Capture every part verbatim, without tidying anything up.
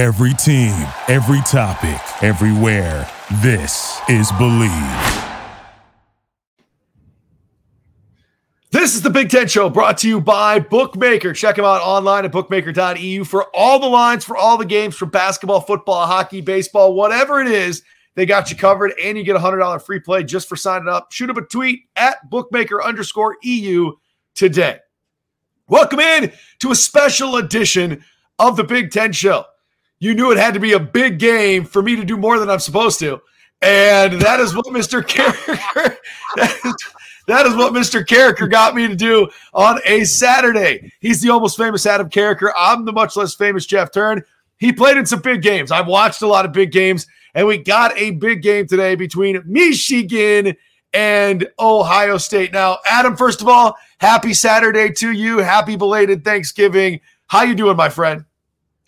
Every team, every topic, everywhere. This is Believe. This is the Big Ten Show brought to you by Bookmaker. Check them out online at bookmaker dot e u for all the lines, for all the games, for basketball, football, hockey, baseball, whatever it is. They got you covered, and you get a one hundred dollars free play just for signing up. Shoot up a tweet at bookmaker underscore EU today. Welcome in to a special edition of the Big Ten Show. You knew it had to be a big game for me to do more than I'm supposed to, and that is what Mister Carriker that is, that is what Mister Carriker got me to do on a Saturday. He's the almost famous Adam Carriker. I'm the much less famous Jeff Turn. He played in some big games. I've watched a lot of big games. And we got a big game today between Michigan and Ohio State. Now, Adam, first of all, happy Saturday to you. Happy belated Thanksgiving. How you doing, my friend?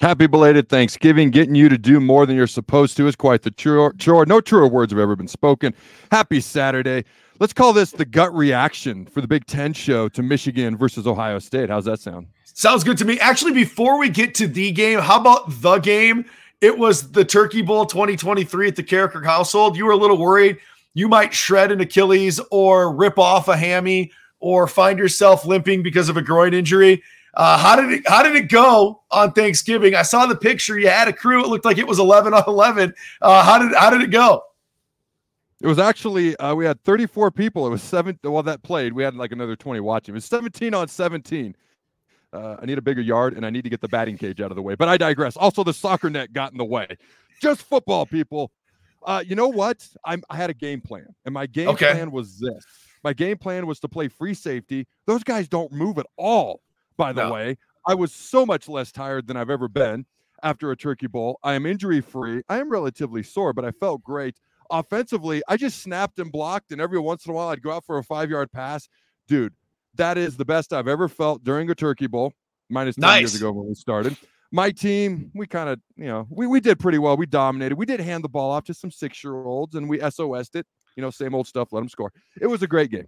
Happy belated Thanksgiving. Getting you to do more than you're supposed to is quite the chore. chore. No truer words have ever been spoken. Happy Saturday. Let's call this the gut reaction for the Big Ten Show to Michigan versus Ohio State. How's that sound? Sounds good to me. Actually, before we get to the game, how about the game? It was the Turkey Bowl twenty twenty-three at the Carriker household. You were a little worried you might shred an Achilles or rip off a hammy or find yourself limping because of a groin injury. Uh, how did it, how did it go on Thanksgiving? I saw the picture. You had a crew. It looked like it was eleven on eleven. Uh, how did how did it go? It was actually uh, we had thirty-four people. It was seven. Well, that played. We had like another twenty watching. It was seventeen on seventeen. Uh, I need a bigger yard, and I need to get the batting cage out of the way. But I digress. Also, the soccer net got in the way. Just football, people. Uh, you know what? I'm, I had a game plan, and my game okay. plan was this. My game plan was to play free safety. Those guys don't move at all, by the no. way. I was so much less tired than I've ever been after a Turkey Bowl. I am injury-free. I am relatively sore, but I felt great. Offensively, I just snapped and blocked, and every once in a while I'd go out for a five-yard pass. Dude. That is the best I've ever felt during a Turkey Bowl, minus ten nice. years ago when we started. My team, we kind of, you know, we, we did pretty well. We dominated. We did hand the ball off to some six-year-olds, and we S O S'd it. You know, same old stuff, let them score. It was a great game.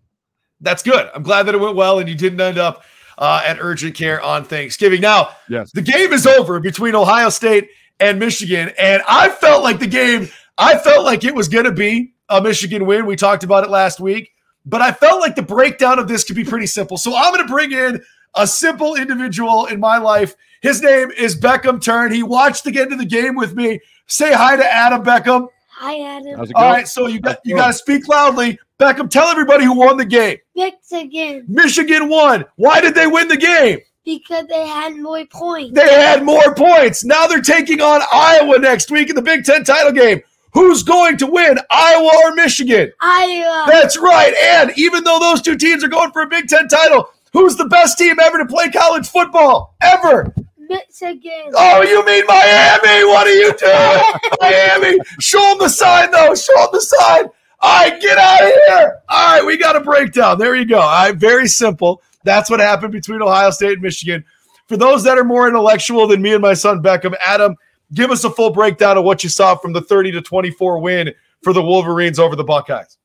That's good. I'm glad that it went well, and you didn't end up uh, at urgent care on Thanksgiving. Now, yes. the game is over between Ohio State and Michigan, and I felt like the game, I felt like it was going to be a Michigan win. We talked about it last week. But I felt like the breakdown of this could be pretty simple. So I'm going to bring in a simple individual in my life. His name is Beckham Turn. He watched the end of the game with me. Say hi to Adam, Beckham. Hi, Adam. How's it going? All right, so you got you got to speak loudly. Beckham, tell everybody who won the game. Michigan. Michigan won. Why did they win the game? Because they had more points. They had more points. Now they're taking on Iowa next week in the Big Ten title game. Who's going to win, Iowa or Michigan? Iowa. That's right. And even though those two teams are going for a Big Ten title, who's the best team ever to play college football? Ever? Michigan. Oh, you mean Miami? What are you doing? Miami. Show them the sign, though. Show them the sign. All right, get out of here. All right, we got a breakdown. There you go. All right, very simple. That's what happened between Ohio State and Michigan. For those that are more intellectual than me and my son Beckham, Adam, give us a full breakdown of what you saw from the thirty to twenty-four win for the Wolverines over the Buckeyes.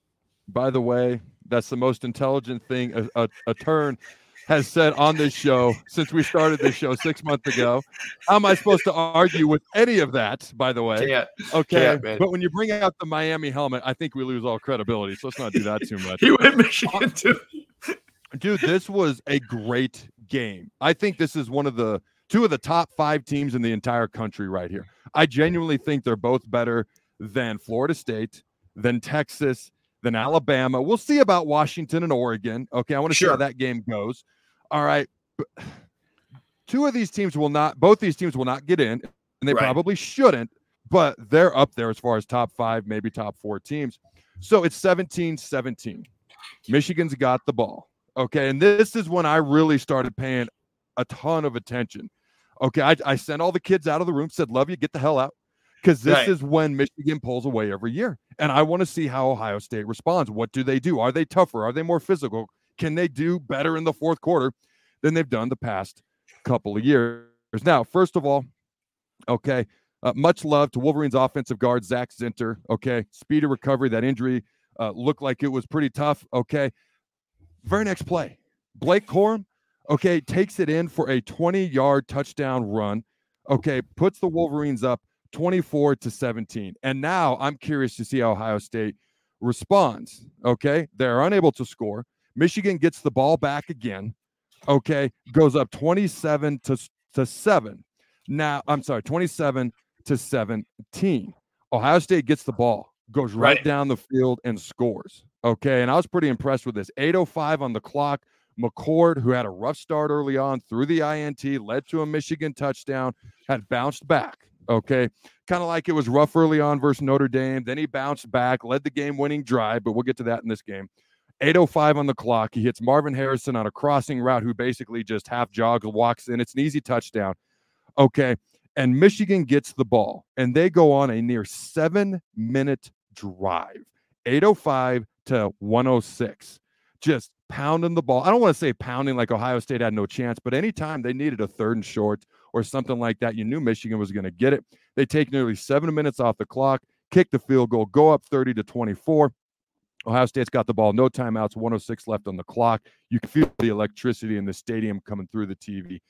By the way, that's the most intelligent thing a, a, a Turn has said on this show since we started this show six months ago. How am I supposed to argue with any of that, by the way? Can't. Okay. Can't, man. But when you bring out the Miami helmet, I think we lose all credibility, so let's not do that too much. He went Michigan, too. Dude, this was a great game. I think this is one of the – two of the top five teams in the entire country right here. I genuinely think they're both better than Florida State, than Texas, than Alabama. We'll see about Washington and Oregon. Okay, I want to sure. see how that game goes. All right. Two of these teams will not – both these teams will not get in, and they right. probably shouldn't, but they're up there as far as top five, maybe top four teams. So it's seventeen seventeen. Michigan's got the ball. Okay, and this is when I really started paying a ton of attention. Okay, I, I sent all the kids out of the room, said, love you, get the hell out, because this right. is when Michigan pulls away every year. And I want to see how Ohio State responds. What do they do? Are they tougher? Are they more physical? Can they do better in the fourth quarter than they've done the past couple of years? Now, first of all, okay, uh, much love to Wolverines offensive guard Zach Zinter. Okay, speed of recovery. That injury uh, looked like it was pretty tough. Okay, very next play, Blake Corum, okay, takes it in for a twenty-yard touchdown run okay, puts the Wolverines up twenty-four to seventeen. And now I'm curious to see how Ohio State responds. Okay, they're unable to score. Michigan gets the ball back again. Okay, goes up twenty-seven to seven. Now, I'm sorry, twenty-seven to seventeen. Ohio State gets the ball, goes right, right down the field and scores. Okay, and I was pretty impressed with this. eight oh five on the clock. McCord, who had a rough start early on, threw the I N T, led to a Michigan touchdown, had bounced back. Okay, kind of like it was rough early on versus Notre Dame. Then he bounced back, led the game-winning drive, but we'll get to that in this game. eight oh five on the clock. He hits Marvin Harrison on a crossing route who basically just half jogs, walks in. It's an easy touchdown. Okay, and Michigan gets the ball, and they go on a near seven-minute drive, eight oh five to one oh six. Just pounding the ball. I don't want to say pounding like Ohio State had no chance, but anytime they needed a third and short or something like that, you knew Michigan was going to get it. They take nearly seven minutes off the clock, kick the field goal, go up thirty to twenty-four. Ohio State's got the ball, no timeouts, one oh six left on the clock. You can feel the electricity in the stadium coming through the T V.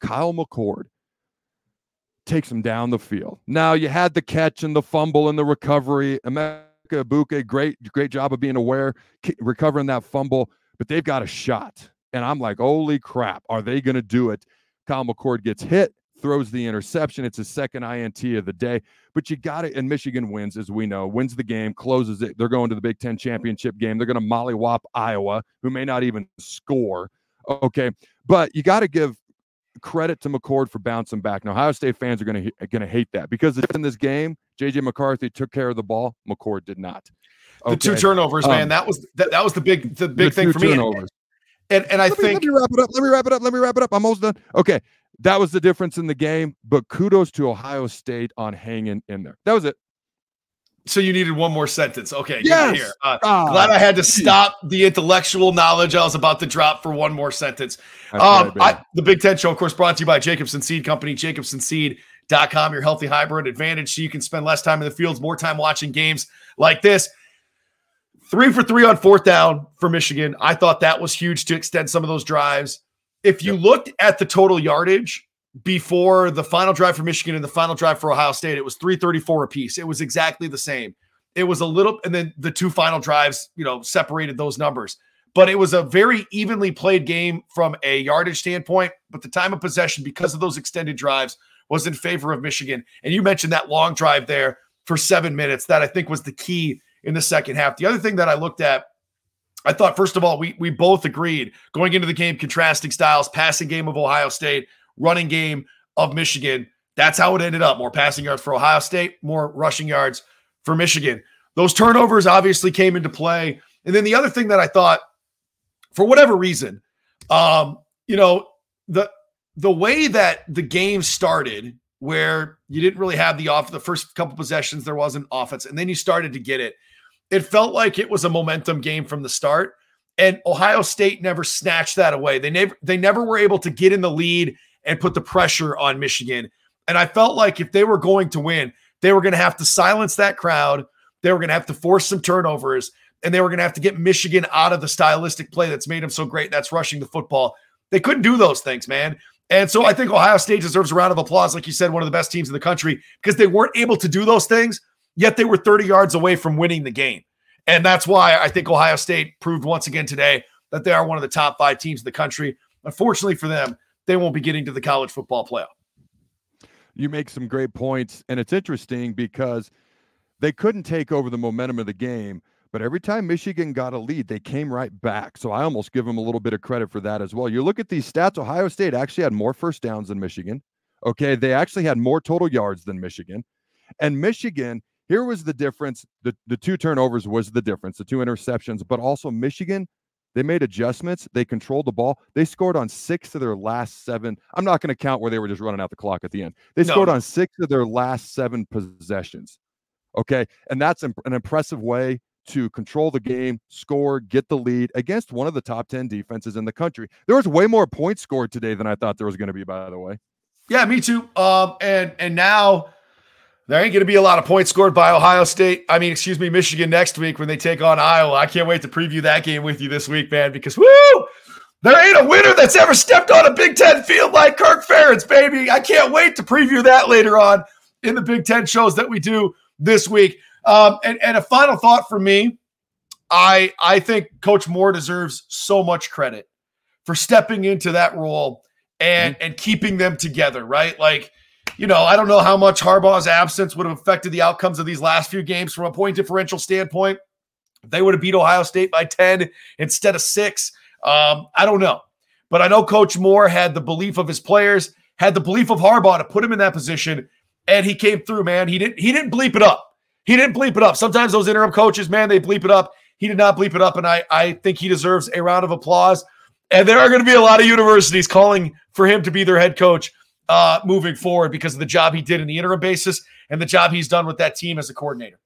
Kyle McCord takes him down the field. Now, you had the catch and the fumble and the recovery. Emeka Buke, great, great job of being aware, recovering that fumble, but they've got a shot. And I'm like, holy crap, are they going to do it? Kyle McCord gets hit, throws the interception. It's his second I N T of the day. But you got it, and Michigan wins, as we know, wins the game, closes it. They're going to the Big Ten championship game. They're going to mollywop Iowa, who may not even score. Okay, but you got to give credit to McCord for bouncing back. Now, Ohio State fans are going to going to hate that because it's in this game. J J McCarthy took care of the ball. McCord did not. Okay. The two turnovers, man. Um, that was that, that was the big the big the thing for me. Turnovers. And and I let me, think let me wrap it up. Let me wrap it up. Let me wrap it up. I'm almost done. Okay, that was the difference in the game. But kudos to Ohio State on hanging in there. That was it. So you needed one more sentence. Okay, yes. Here. Uh, ah, glad I had to stop the intellectual knowledge I was about to drop for one more sentence. Um, right, I, the Big Ten Show, of course, brought to you by Jacobsen Seed Company, Jacobsen Seed dot com. Your healthy hybrid advantage, so you can spend less time in the fields, more time watching games like this. Three for three on fourth down for Michigan. I thought that was huge to extend some of those drives. If you yep. looked at the total yardage before the final drive for Michigan and the final drive for Ohio State, it was three thirty-four apiece. It was exactly the same. It was a little, and then the two final drives, you know, separated those numbers. But it was a very evenly played game from a yardage standpoint. But the time of possession, because of those extended drives, was in favor of Michigan. And you mentioned that long drive there for seven minutes. That I think was the key in the second half. The other thing that I looked at, I thought, first of all, we we both agreed going into the game, contrasting styles, passing game of Ohio State, running game of Michigan. That's how it ended up. More passing yards for Ohio State, more rushing yards for Michigan. Those turnovers obviously came into play. And then the other thing that I thought, for whatever reason, um, you know, the the way that the game started, where you didn't really have the off the first couple possessions, there wasn't offense, and then you started to get it. It felt like it was a momentum game from the start, and Ohio State never snatched that away. They never they never were able to get in the lead and put the pressure on Michigan. And I felt like if they were going to win, they were going to have to silence that crowd. They were going to have to force some turnovers, and they were going to have to get Michigan out of the stylistic play that's made them so great. That's rushing the football. They couldn't do those things, man. And so I think Ohio State deserves a round of applause. Like you said, one of the best teams in the country, because they weren't able to do those things, yet they were thirty yards away from winning the game. And that's why I think Ohio State proved once again today that they are one of the top five teams in the country. Unfortunately for them, they won't be getting to the college football playoff. You make some great points, and it's interesting because they couldn't take over the momentum of the game. But every time Michigan got a lead, they came right back. So I almost give them a little bit of credit for that as well. You look at these stats, Ohio State actually had more first downs than Michigan. Okay, they actually had more total yards than Michigan. And Michigan, here was the difference. The, the two turnovers was the difference, the two interceptions. But also Michigan, they made adjustments. They controlled the ball. They scored on six of their last seven. I'm not going to count where they were just running out the clock at the end. They no. scored on six of their last seven possessions. Okay, and that's imp- an impressive way to control the game, score, get the lead against one of the top ten defenses in the country. There was way more points scored today than I thought there was going to be, by the way. Yeah, me too. Um, and and now there ain't going to be a lot of points scored by Ohio State. I mean, excuse me, Michigan next week when they take on Iowa. I can't wait to preview that game with you this week, man, because woo, There ain't a winner that's ever stepped on a Big Ten field like Kirk Ferentz, baby. I can't wait to preview that later on in the Big Ten shows that we do this week. Um, and, and a final thought for me, I, I think Coach Moore deserves so much credit for stepping into that role and, mm-hmm. and keeping them together, right? Like, you know, I don't know how much Harbaugh's absence would have affected the outcomes of these last few games from a point differential standpoint. They would have beat Ohio State by ten instead of six. Um, I don't know, but I know Coach Moore had the belief of his players, had the belief of Harbaugh to put him in that position, and he came through, man. He didn't, he didn't bleep it up. He didn't bleep it up. Sometimes those interim coaches, man, they bleep it up. He did not bleep it up, and I, I think he deserves a round of applause. And there are going to be a lot of universities calling for him to be their head coach uh, moving forward because of the job he did in the interim basis and the job he's done with that team as a coordinator.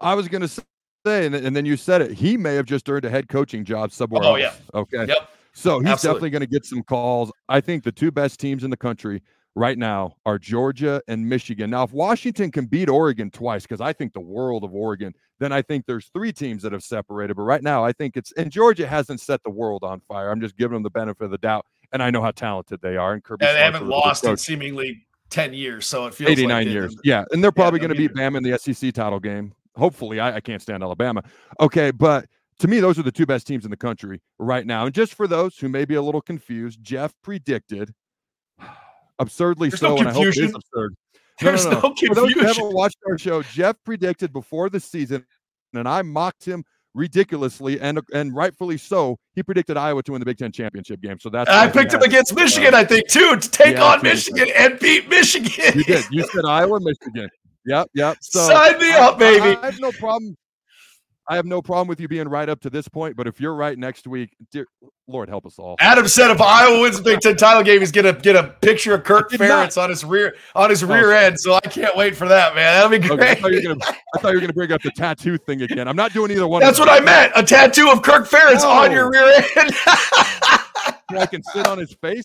I was going to say, And, and then you said it, he may have just earned a head coaching job somewhere oh, else. Yeah. Okay. Yep. So he's Absolutely. definitely going to get some calls. I think the two best teams in the country right now are Georgia and Michigan. Now, if Washington can beat Oregon twice, because I think the world of Oregon, then I think there's three teams that have separated. But right now, I think it's, and Georgia hasn't set the world on fire. I'm just giving them the benefit of the doubt. And I know how talented they are. And Kirby, and they haven't lost in seemingly ten years. So it feels eighty-nine like years. Yeah. And they're probably yeah, going to beat Bama in the S E C title game. Hopefully, I, I can't stand Alabama. Okay, but to me, those are the two best teams in the country right now. And just for those who may be a little confused, Jeff predicted absurdly There's so, no and I hope it is absurd. There's no, no, no. no confusion. For those who haven't watched our show, Jeff predicted before the season, and I mocked him ridiculously and and rightfully so. He predicted Iowa to win the Big Ten championship game. So that's I picked him against Michigan, uh, I think, too, to take yeah, on Michigan right. and beat Michigan. You did. You said Iowa, Michigan. Yep, yep. So sign me I, up, baby. I, I have no problem. I have no problem with you being right up to this point, but if you're right next week, dear Lord, help us all. Adam said if Iowa wins the Big Ten title game, he's gonna get a picture of Kirk Ferentz on his rear on his oh, rear end. So I can't wait for that, man. That'll be great. Okay, I, thought you were gonna, I thought you were gonna bring up the tattoo thing again. I'm not doing either one. That's what I meant. A tattoo of Kirk Ferentz no. on your rear end. I can sit on his face.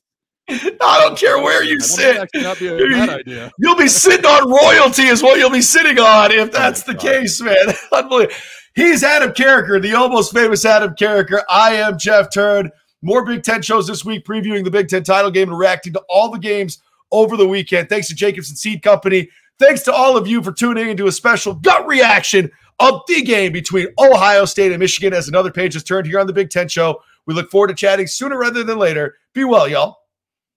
I don't care where you sit. Not be a bad idea. You'll be sitting on royalty is what you'll be sitting on if that's oh the God. case, man. Unbelievable. He's Adam Carriker, the almost famous Adam Carriker. I am Jeff Turn. More Big Ten shows this week, previewing the Big Ten title game and reacting to all the games over the weekend. Thanks to Jacobsen Seed Company. Thanks to all of you for tuning into a special gut reaction of the game between Ohio State and Michigan as another page is turned here on the Big Ten show. We look forward to chatting sooner rather than later. Be well, y'all.